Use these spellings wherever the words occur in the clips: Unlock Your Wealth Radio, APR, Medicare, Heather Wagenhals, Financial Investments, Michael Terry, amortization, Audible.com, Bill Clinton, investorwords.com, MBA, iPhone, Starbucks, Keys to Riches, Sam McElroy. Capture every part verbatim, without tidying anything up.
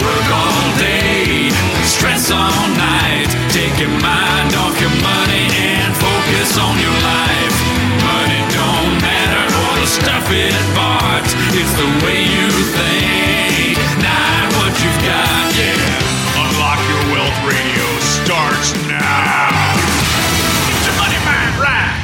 Work all day, stress all night. Take your mind off your money and focus on your life. Money don't matter or the stuff it bought. It's the way you think, not what you've got. Yeah. Unlock Your Wealth Radio starts now.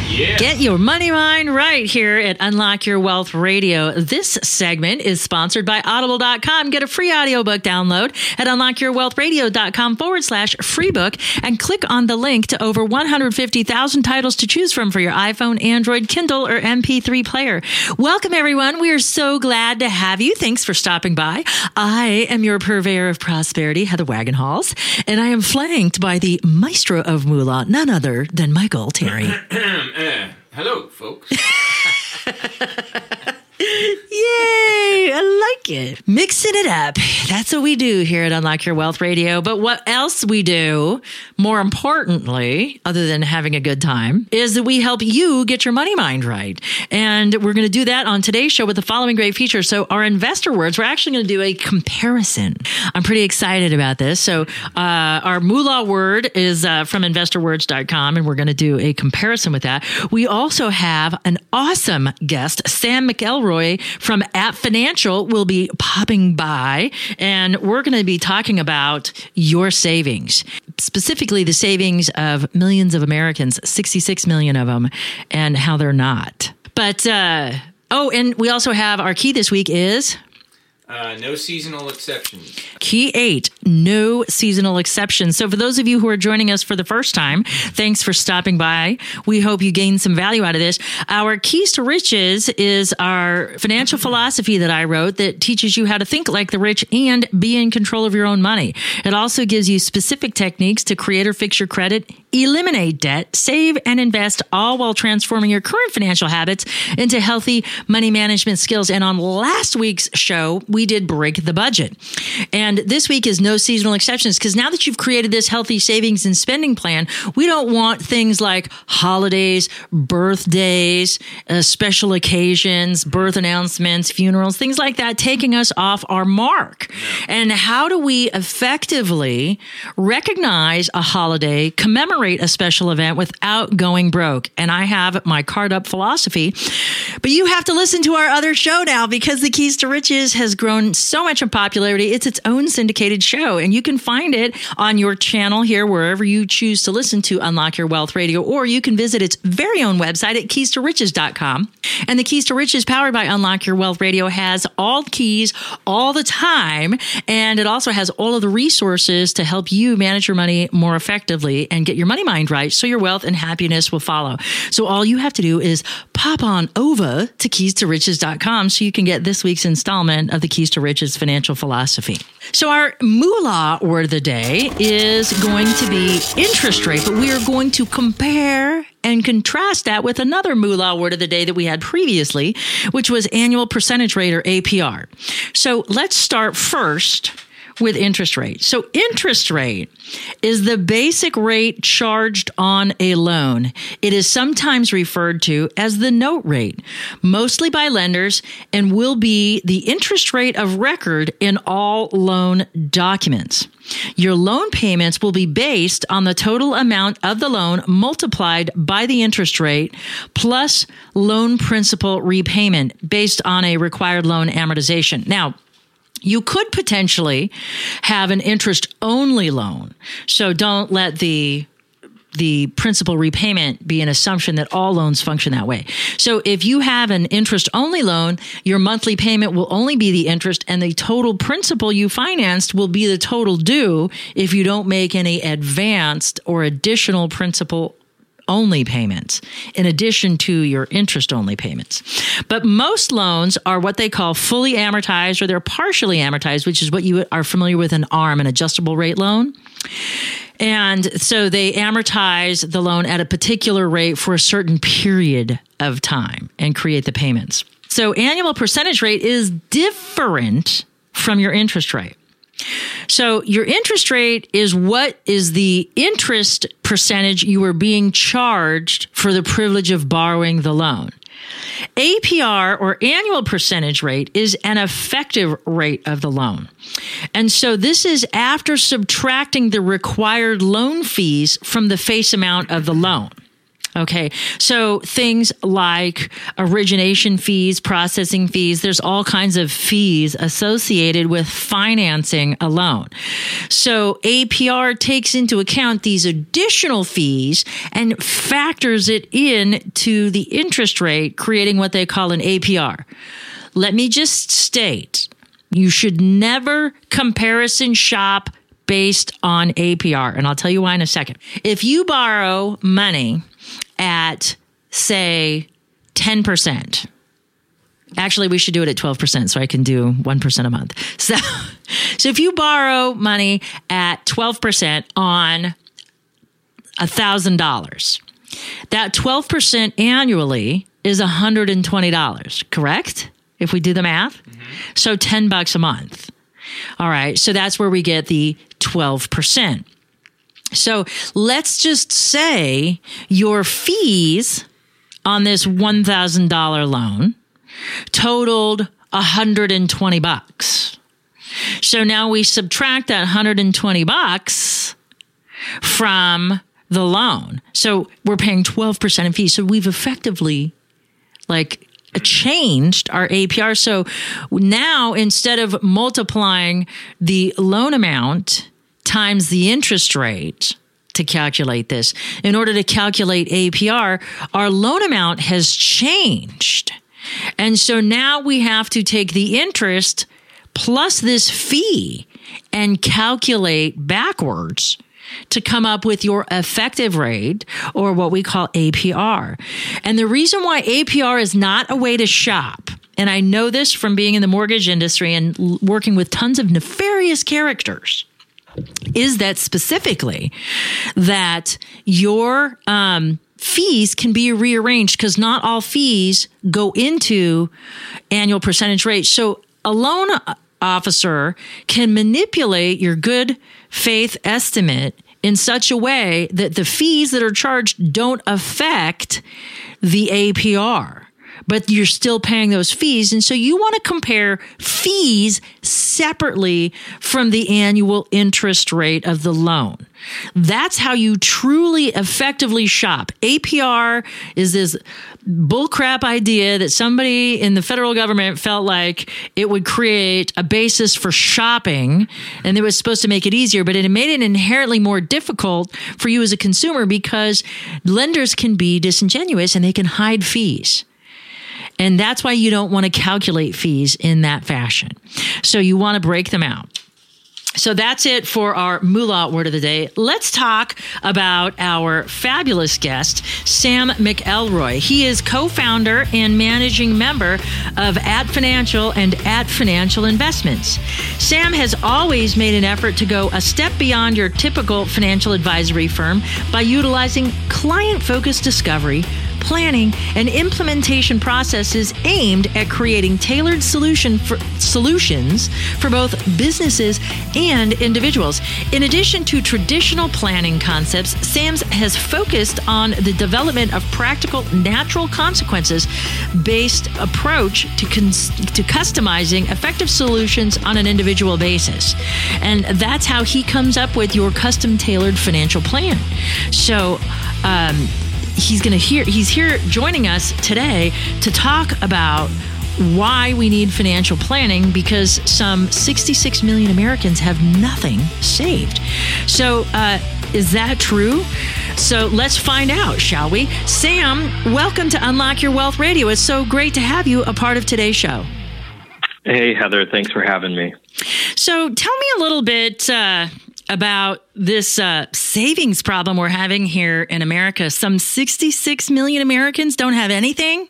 Yeah. Get your money mind right here at Unlock Your Wealth Radio. This segment is sponsored by Audible dot com. Get a free audiobook download at unlockyourwealthradio.com forward slash free book and click on the link to over one hundred fifty thousand titles to choose from for your iPhone, Android, Kindle, or M P three player. Welcome, everyone. We are so glad to have you. Thanks for stopping by. I am your purveyor of prosperity, Heather Wagenhals, and I am flanked by the maestro of moolah, none other than Michael Terry. Uh, hello, folks. Yay! I like it. Mixing it up. That's what we do here at Unlock Your Wealth Radio. But what else we do, more importantly, other than having a good time, is that we help you get your money mind right. And we're going to do that on today's show with the following great features. So our investor words, we're actually going to do a comparison. I'm pretty excited about this. So uh, our moolah word is uh, from investor words dot com, and we're going to do a comparison with that. We also have an awesome guest, Sam McElroy from App Financial, will be popping by, and we're going to be talking about your savings, specifically the savings of millions of Americans, sixty-six million of them, and how they're not. But, uh, oh, and we also have our key this week is... Uh, no seasonal exceptions. Key eight, no seasonal exceptions. So for those of you who are joining us for the first time, thanks for stopping by. We hope you gain some value out of this. Our Keys to Riches is our financial philosophy that I wrote that teaches you how to think like the rich and be in control of your own money. It also gives you specific techniques to create or fix your credit, eliminate debt, save and invest, all while transforming your current financial habits into healthy money management skills. And on last week's show, we did break the budget. And this week is no seasonal exceptions, because now that you've created this healthy savings and spending plan, we don't want things like holidays, birthdays, uh, special occasions, birth announcements, funerals, things like that taking us off our mark. And how do we effectively recognize a holiday, commemorate a special event without going broke? And I have my card up philosophy, but you have to listen to our other show now, because the Keys to Riches has grown grown so much in popularity. It's its own syndicated show, and you can find it on your channel here, wherever you choose to listen to Unlock Your Wealth Radio, or you can visit its very own website at keys to riches dot com. And the Keys to Riches, powered by Unlock Your Wealth Radio, has all the keys all the time, and it also has all of the resources to help you manage your money more effectively and get your money mind right, so your wealth and happiness will follow. So all you have to do is pop on over to keys to riches dot com so you can get this week's installment of the Keys to Riches financial philosophy. So our moolah word of the day is going to be interest rate, but we are going to compare and contrast that with another moolah word of the day that we had previously, which was annual percentage rate, or A P R. So let's start first with interest rate. So interest rate is the basic rate charged on a loan. It is sometimes referred to as the note rate, mostly by lenders, and will be the interest rate of record in all loan documents. Your loan payments will be based on the total amount of the loan multiplied by the interest rate plus loan principal repayment based on a required loan amortization. Now, you could potentially have an interest-only loan. So don't let the the principal repayment be an assumption that all loans function that way. So if you have an interest-only loan, your monthly payment will only be the interest, and the total principal you financed will be the total due if you don't make any advanced or additional principal only payments, in addition to your interest-only payments. But most loans are what they call fully amortized, or they're partially amortized, which is what you are familiar with an A R M, an adjustable rate loan. And so they amortize the loan at a particular rate for a certain period of time and create the payments. So annual percentage rate is different from your interest rate. So your interest rate is what is the interest percentage you are being charged for the privilege of borrowing the loan. A P R, or annual percentage rate, is an effective rate of the loan. And so this is after subtracting the required loan fees from the face amount of the loan. Okay, so things like origination fees, processing fees, there's all kinds of fees associated with financing a loan. So A P R takes into account these additional fees and factors it in to the interest rate, creating what they call an A P R. Let me just state, you should never comparison shop based on A P R, and I'll tell you why in a second. If you borrow money at, say, ten percent. Actually, we should do it at twelve percent, so I can do one percent a month. So, so if you borrow money at twelve percent on one thousand dollars, that twelve percent annually is one hundred twenty dollars, correct? If we do the math? Mm-hmm. So ten bucks a month. All right, so that's where we get the twelve percent. So let's just say your fees on this one thousand dollars loan totaled one hundred twenty bucks. So now we subtract that one hundred twenty bucks from the loan. So we're paying twelve percent in fees. So we've effectively like changed our A P R. So now instead of multiplying the loan amount times the interest rate to calculate this, in order to calculate A P R, our loan amount has changed. And so now we have to take the interest plus this fee and calculate backwards to come up with your effective rate, or what we call A P R. And the reason why A P R is not a way to shop, and I know this from being in the mortgage industry and working with tons of nefarious characters, is that specifically that your um, fees can be rearranged, because not all fees go into annual percentage rate. So a loan officer can manipulate your good faith estimate in such a way that the fees that are charged don't affect the A P R, but you're still paying those fees. And so you want to compare fees separately from the annual interest rate of the loan. That's how you truly effectively shop. A P R is this bullcrap idea that somebody in the federal government felt like it would create a basis for shopping, and it was supposed to make it easier, but it made it inherently more difficult for you as a consumer, because lenders can be disingenuous and they can hide fees. And that's why you don't want to calculate fees in that fashion. So you want to break them out. So that's it for our Moolah word of the day. Let's talk about our fabulous guest, Sam McElroy. He is co-founder and managing member of At Financial and At Financial Investments. Sam has always made an effort to go a step beyond your typical financial advisory firm by utilizing client-focused discovery, planning, and implementation processes aimed at creating tailored solution for, solutions for both businesses and individuals. In addition to traditional planning concepts, Sam has focused on the development of practical natural consequences-based approach to, cons- to customizing effective solutions on an individual basis. And that's how he comes up with your custom-tailored financial plan. So, um... He's going to hear, he's here joining us today to talk about why we need financial planning, because some sixty-six million Americans have nothing saved. So, uh, is that true? So let's find out, shall we? Sam, welcome to Unlock Your Wealth Radio. It's so great to have you a part of today's show. Hey, Heather. Thanks for having me. So tell me a little bit, uh, about this uh, savings problem we're having here in America. Some sixty-six million Americans don't have anything.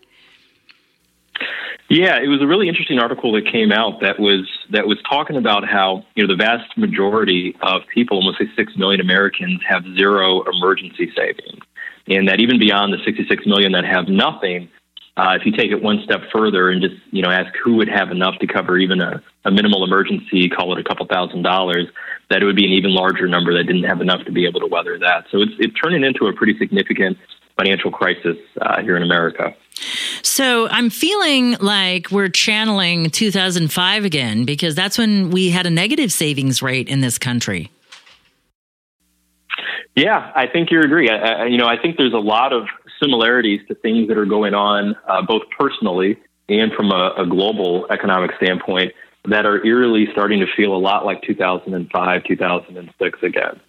Yeah, it was a really interesting article that came out that was that was talking about how, you know, the vast majority of people, almost six million Americans, have zero emergency savings, and that even beyond the sixty-six million that have nothing, uh, if you take it one step further and just, you know, ask who would have enough to cover even a, a minimal emergency, call it a couple thousand dollars, that it would be an even larger number that didn't have enough to be able to weather that. So it's it's turning into a pretty significant financial crisis uh, here in America. So I'm feeling like we're channeling two thousand five again, because that's when we had a negative savings rate in this country. Yeah, I think you agree. I, I, you know, I think there's a lot of similarities to things that are going on, uh, both personally and from a, a global economic standpoint, that are eerily starting to feel a lot like two thousand five, two thousand six again.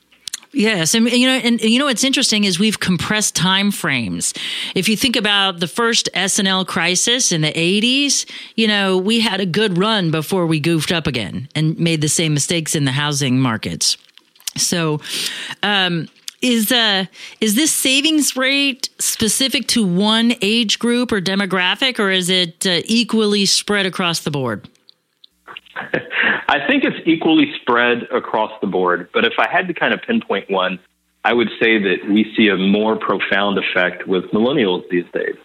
Yes. And, you know, and you know, what's interesting is we've compressed time frames. If you think about the first S and L crisis in the eighties, you know, we had a good run before we goofed up again and made the same mistakes in the housing markets. So um, is uh, is this savings rate specific to one age group or demographic, or is it uh, equally spread across the board? I think it's equally spread across the board, but if I had to kind of pinpoint one, I would say that we see a more profound effect with millennials these days.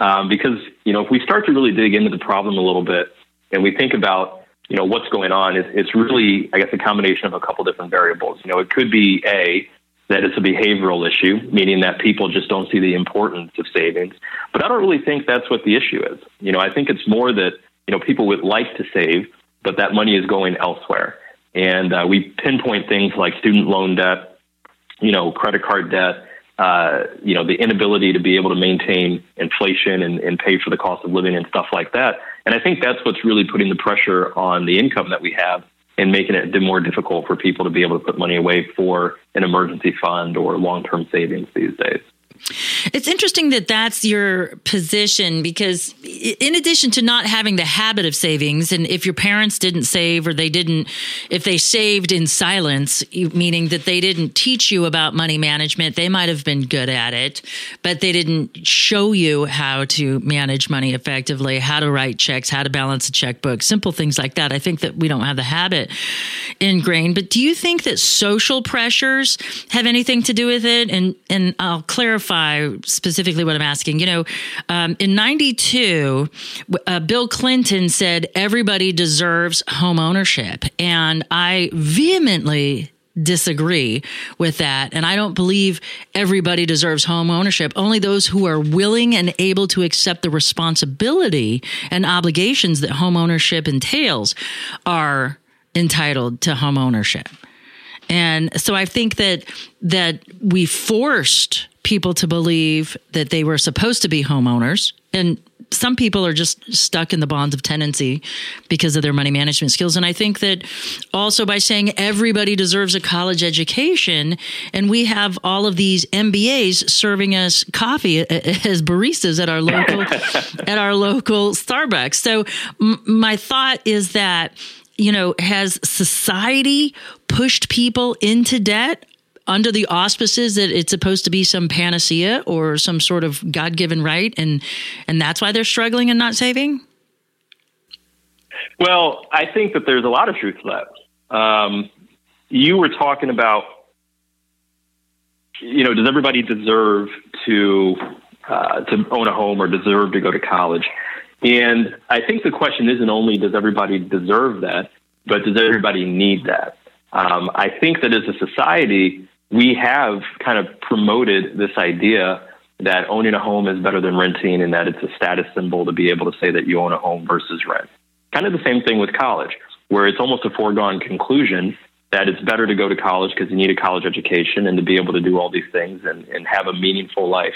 Um, because, you know, if we start to really dig into the problem a little bit and we think about, you know, what's going on, it's, it's really, I guess, a combination of a couple different variables. You know, it could be A, that it's a behavioral issue, meaning that people just don't see the importance of savings. But I don't really think that's what the issue is. You know, I think it's more that, you know, people would like to save, but that money is going elsewhere. And uh, we pinpoint things like student loan debt, you know, credit card debt, uh, you know, the inability to be able to maintain inflation and, and pay for the cost of living and stuff like that. And I think that's what's really putting the pressure on the income that we have and making it more difficult for people to be able to put money away for an emergency fund or long-term savings these days. It's interesting that that's your position, because in addition to not having the habit of savings, and if your parents didn't save or they didn't, if they saved in silence, meaning that they didn't teach you about money management, they might have been good at it, but they didn't show you how to manage money effectively, how to write checks, how to balance a checkbook, simple things like that. I think that we don't have the habit ingrained. But do you think that social pressures have anything to do with it? And, and I'll clarify specifically what I'm asking. You know, um, in ninety-two, uh, Bill Clinton said everybody deserves home ownership. And I vehemently disagree with that. And I don't believe everybody deserves home ownership. Only those who are willing and able to accept the responsibility and obligations that home ownership entails are entitled to home ownership. And so I think that that we forced people to believe that they were supposed to be homeowners. And some people are just stuck in the bonds of tenancy because of their money management skills. And I think that also by saying everybody deserves a college education, and we have all of these M B As serving us coffee as baristas at our local, at our local Starbucks. So m- my thought is that, you know, has society pushed people into debt under the auspices that it's supposed to be some panacea or some sort of God-given right, and and that's why they're struggling and not saving? Well, I think that there's a lot of truth to that. Um, you were talking about, you know, does everybody deserve to uh, to own a home or deserve to go to college? And I think the question isn't only does everybody deserve that, but does everybody need that? Um, I think that as a society, we have kind of promoted this idea that owning a home is better than renting, and that it's a status symbol to be able to say that you own a home versus rent. Kind of the same thing with college, where it's almost a foregone conclusion that it's better to go to college because you need a college education and to be able to do all these things and, and have a meaningful life.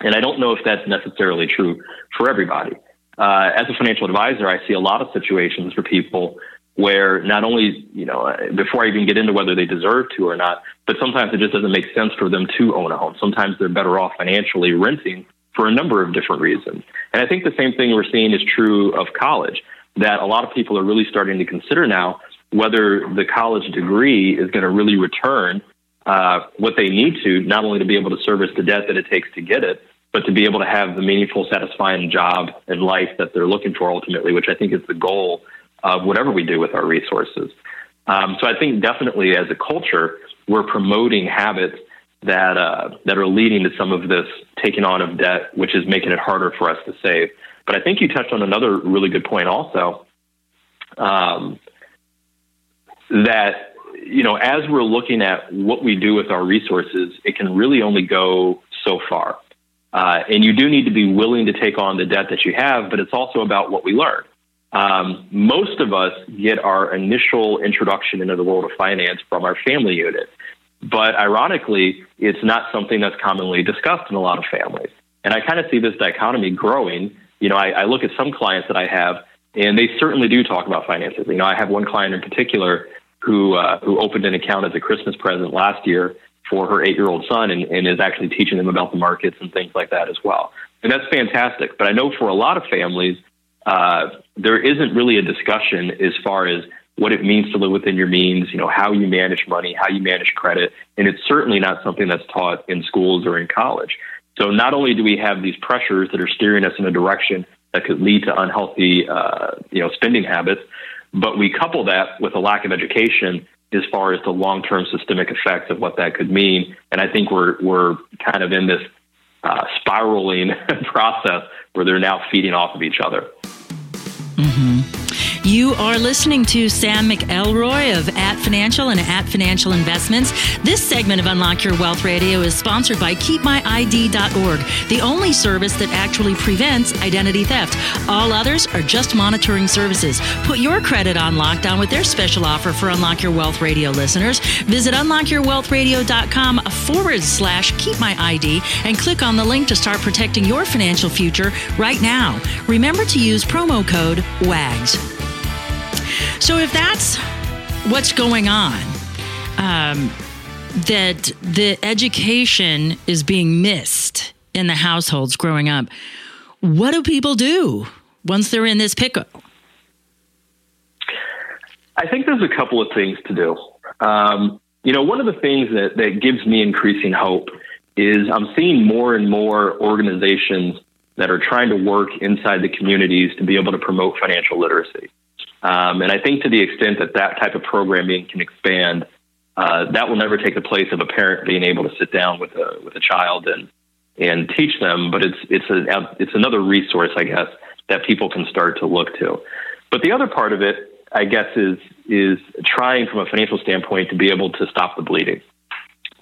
And I don't know if that's necessarily true for everybody. Uh, as a financial advisor, I see a lot of situations for people where not only, you know, before I even get into whether they deserve to or not, but sometimes it just doesn't make sense for them to own a home. Sometimes they're better off financially renting for a number of different reasons. And I think the same thing we're seeing is true of college, that a lot of people are really starting to consider now whether the college degree is going to really return uh, what they need to, not only to be able to service the debt that it takes to get it, but to be able to have the meaningful, satisfying job and life that they're looking for ultimately, which I think is the goal of whatever we do with our resources. Um, so I think definitely as a culture, we're promoting habits that uh, that are leading to some of this taking on of debt, which is making it harder for us to save. But I think you touched on another really good point also, um, that, you know, as we're looking at what we do with our resources, it can really only go so far. Uh, and you do need to be willing to take on the debt that you have, but it's also about what we learn. Um, most of us get our initial introduction into the world of finance from our family unit. But ironically, it's not something that's commonly discussed in a lot of families. And I kind of see this dichotomy growing. You know, I, I look at some clients that I have, and they certainly do talk about finances. You know, I have one client in particular who uh, who opened an account as a Christmas present last year for her eight-year-old son, and, and is actually teaching them about the markets and things like that as well. And that's fantastic. But I know for a lot of families, uh, there isn't really a discussion as far as what it means to live within your means, you know, how you manage money, how you manage credit. And it's certainly not something that's taught in schools or in college. So not only do we have these pressures that are steering us in a direction that could lead to unhealthy, uh, you know, spending habits, but we couple that with a lack of education as far as the long-term systemic effects of what that could mean. And I think we're we're kind of in this uh, spiraling process where they're now feeding off of each other. Mm-hmm. You are listening to Sam McElroy of At Financial and At Financial Investments. This segment of Unlock Your Wealth Radio is sponsored by Keep My I D dot org, the only service that actually prevents identity theft. All others are just monitoring services. Put your credit on lockdown with their special offer for Unlock Your Wealth Radio listeners. Visit unlock your wealth radio dot com forward slash Keep My I D and click on the link to start protecting your financial future right now. Remember to use promo code W A G S. So if that's what's going on, um, that the education is being missed in the households growing up, what do people do once they're in this pickle? I think there's a couple of things to do. Um, you know, one of the things that, that gives me increasing hope is I'm seeing more and more organizations that are trying to work inside the communities to be able to promote financial literacy. Um, and I think to the extent that that type of programming can expand, uh, that will never take the place of a parent being able to sit down with a with a child and and teach them. But it's it's a it's another resource, I guess, that people can start to look to. But the other part of it, I guess, is is trying from a financial standpoint to be able to stop the bleeding.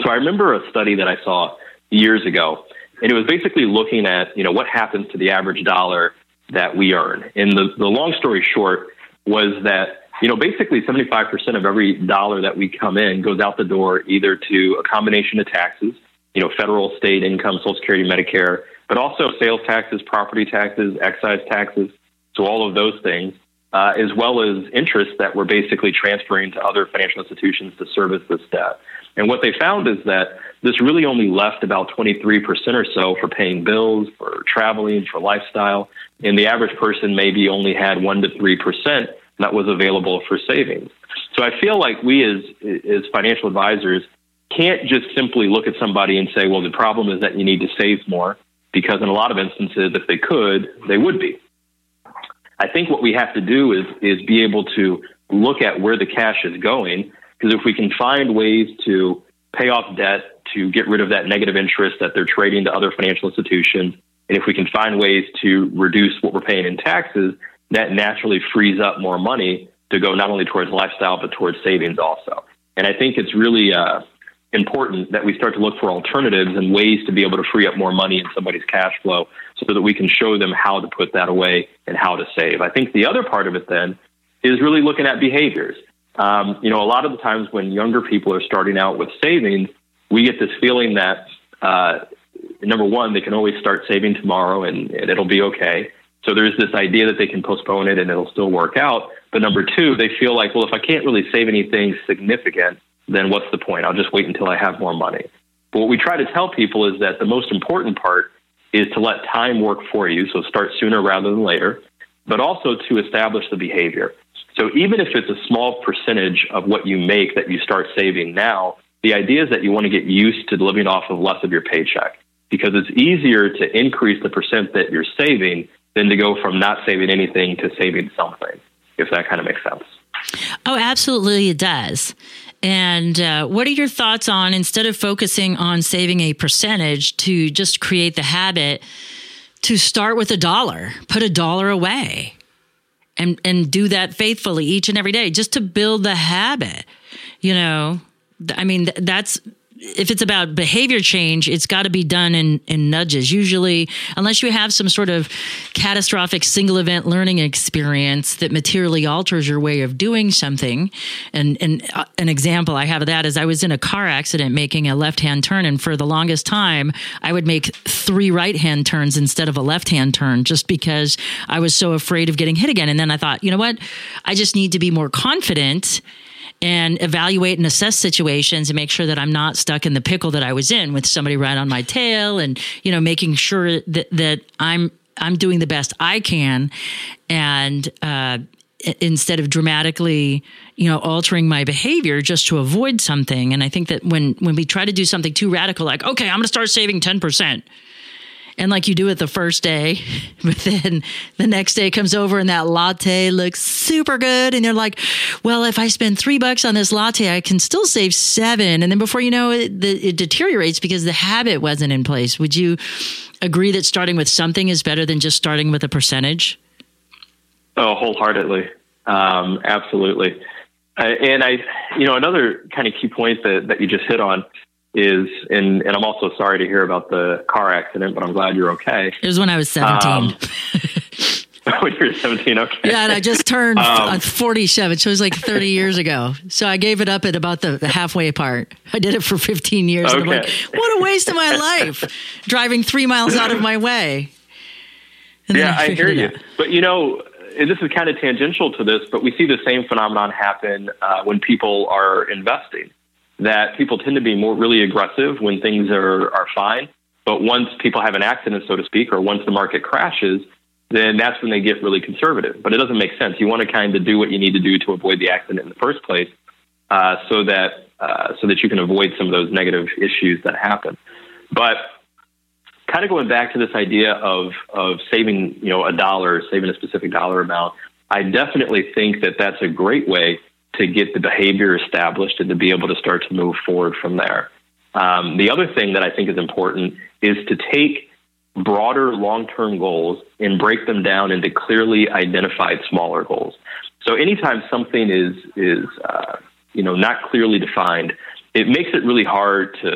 So I remember a study that I saw years ago, and it was basically looking at, you know, what happens to the average dollar that we earn. And the, the long story short was that, you know, basically seventy-five percent of every dollar that we come in goes out the door either to a combination of taxes, you know, federal, state, income, Social Security, Medicare, but also sales taxes, property taxes, excise taxes, so all of those things, uh, as well as interest that we're basically transferring to other financial institutions to service this debt. And what they found is that this really only left about twenty-three percent or so for paying bills, for traveling, for lifestyle. And the average person maybe only had one to three percent that was available for savings. So I feel like we as as financial advisors can't just simply look at somebody and say, well, the problem is that you need to save more, because in a lot of instances, if they could, they would be. I think what we have to do is is be able to look at where the cash is going, because if we can find ways to pay off debt, to get rid of that negative interest that they're trading to other financial institutions, and if we can find ways to reduce what we're paying in taxes, that naturally frees up more money to go not only towards lifestyle, but towards savings also. And I think it's really uh, important that we start to look for alternatives and ways to be able to free up more money in somebody's cash flow so that we can show them how to put that away and how to save. I think the other part of it then is really looking at behaviors. Um, you know, a lot of the times when younger people are starting out with savings, we get this feeling that, uh, number one, they can always start saving tomorrow and, and it'll be okay. So there's this idea that they can postpone it and it'll still work out. But number two, they feel like, well, if I can't really save anything significant, then what's the point? I'll just wait until I have more money. But what we try to tell people is that the most important part is to let time work for you. So start sooner rather than later, but also to establish the behavior. So even if it's a small percentage of what you make that you start saving now, the idea is that you want to get used to living off of less of your paycheck, because it's easier to increase the percent that you're saving than to go from not saving anything to saving something, if that kind of makes sense. Oh, absolutely it does. And uh, what are your thoughts on, instead of focusing on saving a percentage, to just create the habit to start with a dollar, put a dollar away, and and do that faithfully each and every day, just to build the habit? You know, I mean, that's, if it's about behavior change, it's got to be done in, in nudges. Usually, unless you have some sort of catastrophic single event learning experience that materially alters your way of doing something. And, and uh, an example I have of that is I was in a car accident making a left-hand turn. And for the longest time, I would make three right-hand turns instead of a left-hand turn, just because I was so afraid of getting hit again. And then I thought, you know what? I just need to be more confident and evaluate and assess situations and make sure that I'm not stuck in the pickle that I was in with somebody right on my tail, and, you know, making sure that, that I'm I'm doing the best I can, and uh, instead of dramatically, you know, altering my behavior just to avoid something. And I think that when when we try to do something too radical, like, okay, I'm going to start saving ten percent. And like you do it the first day, but then the next day comes over and that latte looks super good. And you're like, well, if I spend three bucks on this latte, I can still save seven. And then before you know it, it deteriorates because the habit wasn't in place. Would you agree that starting with something is better than just starting with a percentage? Oh, wholeheartedly. Um, absolutely. Uh, and I, you know, another kind of key point that, that you just hit on is, and, and I'm also sorry to hear about the car accident, but I'm glad you're okay. It was when I was seventeen. Um, when you were seventeen, okay. Yeah, and I just turned um, forty-seven, so it was like thirty years ago. So I gave it up at about the halfway part. I did it for fifteen years, okay. And I'm like, what a waste of my life, driving three miles out of my way. And yeah, I, I hear you. But, you know, and this is kind of tangential to this, but we see the same phenomenon happen uh, when people are investing. That people tend to be more really aggressive when things are, are fine. But once people have an accident, so to speak, or once the market crashes, then that's when they get really conservative. But it doesn't make sense. You want to kind of do what you need to do to avoid the accident in the first place, uh, so that uh, so that you can avoid some of those negative issues that happen. But kind of going back to this idea of of saving, you know, a dollar, saving a specific dollar amount, I definitely think that that's a great way to get the behavior established and to be able to start to move forward from there. Um, the other thing that I think is important is to take broader long-term goals and break them down into clearly identified smaller goals. So anytime something is, is uh, you know, not clearly defined, it makes it really hard to,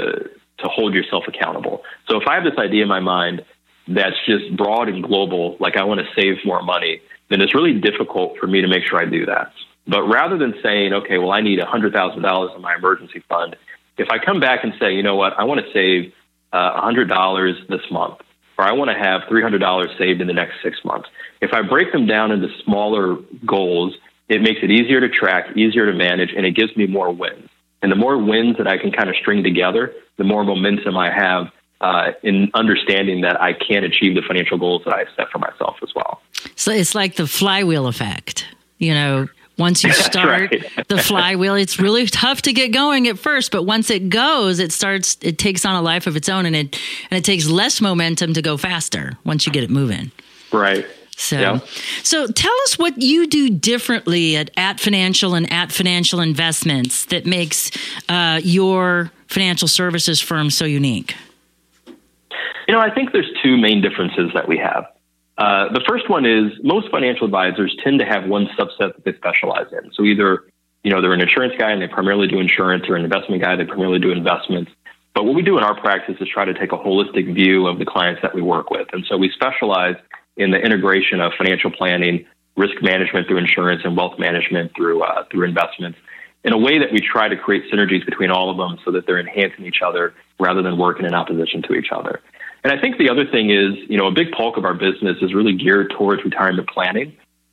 to hold yourself accountable. So if I have this idea in my mind that's just broad and global, like I want to save more money, then it's really difficult for me to make sure I do that. But rather than saying, okay, well, I need one hundred thousand dollars in my emergency fund, if I come back and say, you know what, I want to save uh, one hundred dollars this month, or I want to have three hundred dollars saved in the next six months, if I break them down into smaller goals, it makes it easier to track, easier to manage, and it gives me more wins. And the more wins that I can kind of string together, the more momentum I have uh, in understanding that I can achieve the financial goals that I set for myself as well. So it's like the flywheel effect, you know. Once you start right. The flywheel, it's really tough to get going at first, but once it goes, it starts, it takes on a life of its own, and it, and it takes less momentum to go faster once you get it moving. Right. So, yeah. So tell us what you do differently at, at Financial and at Financial Investments that makes uh, your financial services firm so unique. You know, I think there's two main differences that we have. Uh, the first one is most financial advisors tend to have one subset that they specialize in. So either, you know, they're an insurance guy and they primarily do insurance, or an investment guy, they primarily do investments. But what we do in our practice is try to take a holistic view of the clients that we work with. And so we specialize in the integration of financial planning, risk management through insurance, and wealth management through uh, through investments, in a way that we try to create synergies between all of them so that they're enhancing each other rather than working in opposition to each other. And I think the other thing is, you know, a big bulk of our business is really geared towards retirement planning.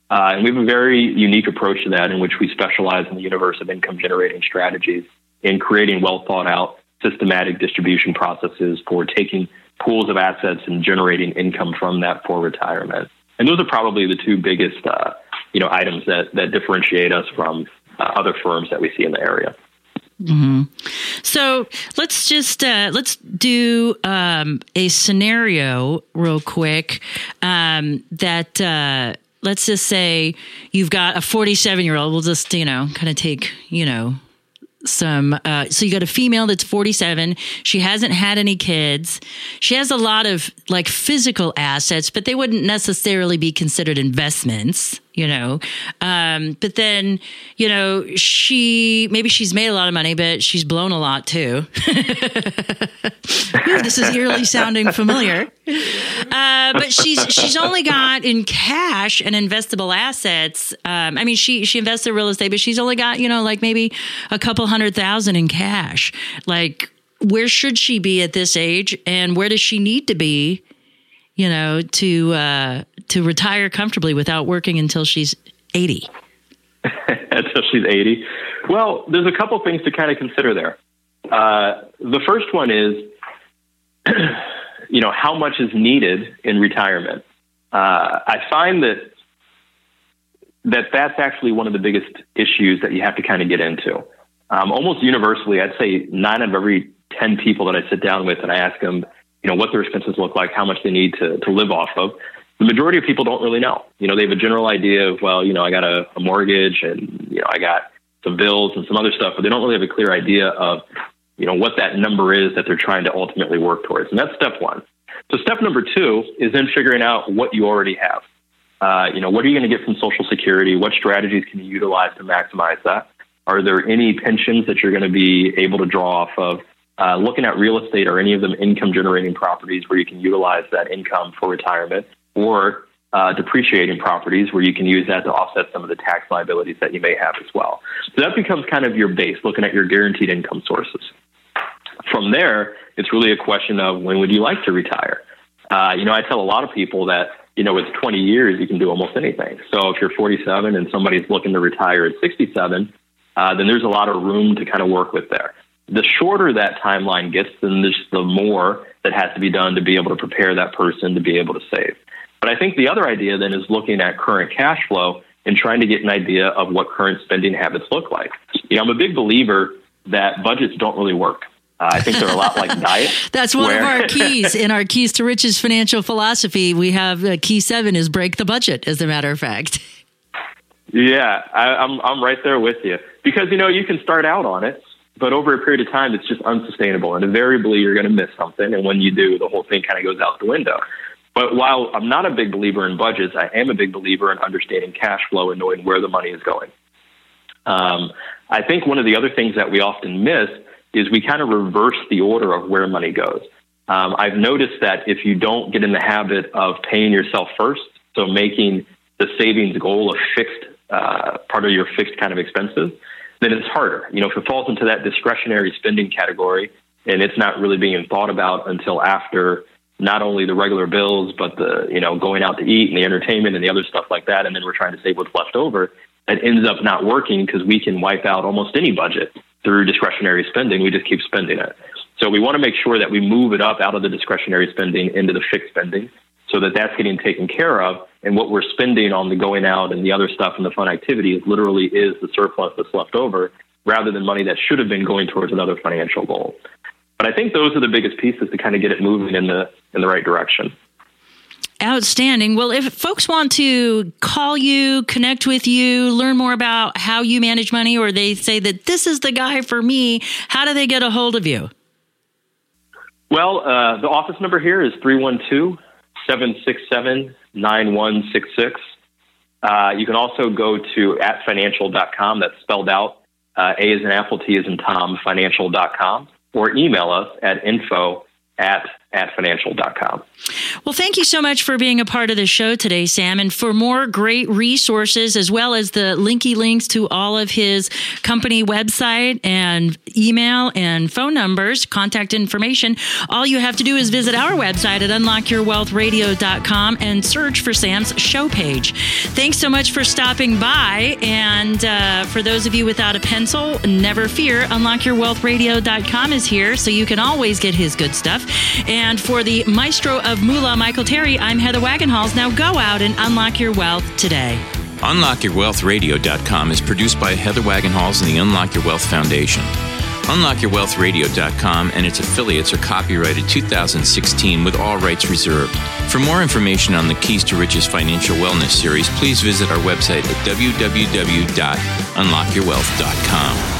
Uh, and we have a very unique approach to that, in which we specialize in the universe of income generating strategies and creating well thought out systematic distribution processes for taking pools of assets and generating income from that for retirement. And those are probably the two biggest uh, you know, items that, that differentiate us from uh, other firms that we see in the area. Mm-hmm. So let's just uh, let's do um, a scenario real quick um, that uh, let's just say you've got a forty-seven year old. We'll just, you know, kind of take, you know, some uh, so you got a female that's forty-seven. She hasn't had any kids. She has a lot of like physical assets, but they wouldn't necessarily be considered investments. You know, um, but then, you know, she, maybe she's made a lot of money, but she's blown a lot too. Ooh, this is eerily sounding familiar. Uh, but she's, she's only got in cash and investable assets. Um, I mean, she, she invests in real estate, but she's only got, you know, like maybe a couple hundred thousand in cash. Like, where should she be at this age, and where does she need to be, you know, to, uh, to retire comfortably without working until she's eighty? Until she's eighty? Well, there's a couple things to kind of consider there. Uh, the first one is, you know, how much is needed in retirement? Uh, I find that, that that's actually one of the biggest issues that you have to kind of get into. Um, almost universally, I'd say nine of every ten people that I sit down with and I ask them, you know, what their expenses look like, how much they need to, to live off of. The majority of people don't really know. You know, they have a general idea of, well, you know, I got a, a mortgage and, you know, I got some bills and some other stuff, but they don't really have a clear idea of, you know, what that number is that they're trying to ultimately work towards. And that's step one. So step number two is then figuring out what you already have. Uh, you know, what are you going to get from Social Security? What strategies can you utilize to maximize that? Are there any pensions that you're going to be able to draw off of? Uh, looking at real estate, or any of them income generating properties where you can utilize that income for retirement? Or uh, depreciating properties where you can use that to offset some of the tax liabilities that you may have as well. So that becomes kind of your base, looking at your guaranteed income sources. From there, it's really a question of when would you like to retire? Uh, you know, I tell a lot of people that, you know, with twenty years, you can do almost anything. So if you're forty-seven and somebody's looking to retire at sixty-seven, uh, then there's a lot of room to kind of work with there. The shorter that timeline gets, then there's the more that has to be done to be able to prepare that person to be able to save. But I think the other idea then is looking at current cash flow and trying to get an idea of what current spending habits look like. You know, I'm a big believer that budgets don't really work. Uh, I think they're a lot like diets. That's one where... of our keys in our Keys to Riches financial philosophy. We have uh, key seven is break the budget, as a matter of fact. Yeah, I, I'm I'm right there with you, because, you know, you can start out on it, but over a period of time, it's just unsustainable. And invariably, you're going to miss something. And when you do, the whole thing kind of goes out the window. But while I'm not a big believer in budgets, I am a big believer in understanding cash flow and knowing where the money is going. Um, I think one of the other things that we often miss is we kind of reverse the order of where money goes. Um, I've noticed that if you don't get in the habit of paying yourself first, so making the savings goal a fixed uh, part of your fixed kind of expenses, then it's harder. You know, if it falls into that discretionary spending category and it's not really being thought about until after not only the regular bills, but the, you know, going out to eat and the entertainment and the other stuff like that. And then we're trying to save what's left over. That ends up not working, because we can wipe out almost any budget through discretionary spending. We just keep spending it. So we want to make sure that we move it up out of the discretionary spending into the fixed spending, so that that's getting taken care of. And what we're spending on the going out and the other stuff and the fun activities literally is the surplus that's left over, rather than money that should have been going towards another financial goal. But I think those are the biggest pieces to kind of get it moving in the in the right direction. Outstanding. Well, if folks want to call you, connect with you, learn more about how you manage money, or they say that this is the guy for me, how do they get a hold of you? Well, uh, the office number here is three one two, seven six seven, nine one six six. Uh, you can also go to at financial dot com. That's spelled out. Uh, A as in Apple, T as in Tom, financial dot com. Or email us at info at, at financial dot com. Well, thank you so much for being a part of the show today, Sam. And for more great resources, as well as the linky links to all of his company website and email and phone numbers, contact information, all you have to do is visit our website at unlock your wealth radio dot com and search for Sam's show page. Thanks so much for stopping by. And uh, for those of you without a pencil, never fear, unlock your wealth radio dot com is here, so you can always get his good stuff. And for the maestro of moolah, Michael Terry, I'm Heather Wagenhals. Now go out and unlock your wealth today. Unlock Your Wealth Radio dot com is produced by Heather Wagenhals and the Unlock Your Wealth Foundation. Unlock Your Wealth Radio dot com and its affiliates are copyrighted two thousand sixteen with all rights reserved. For more information on the Keys to Riches Financial Wellness Series, please visit our website at w w w dot unlock your wealth dot com.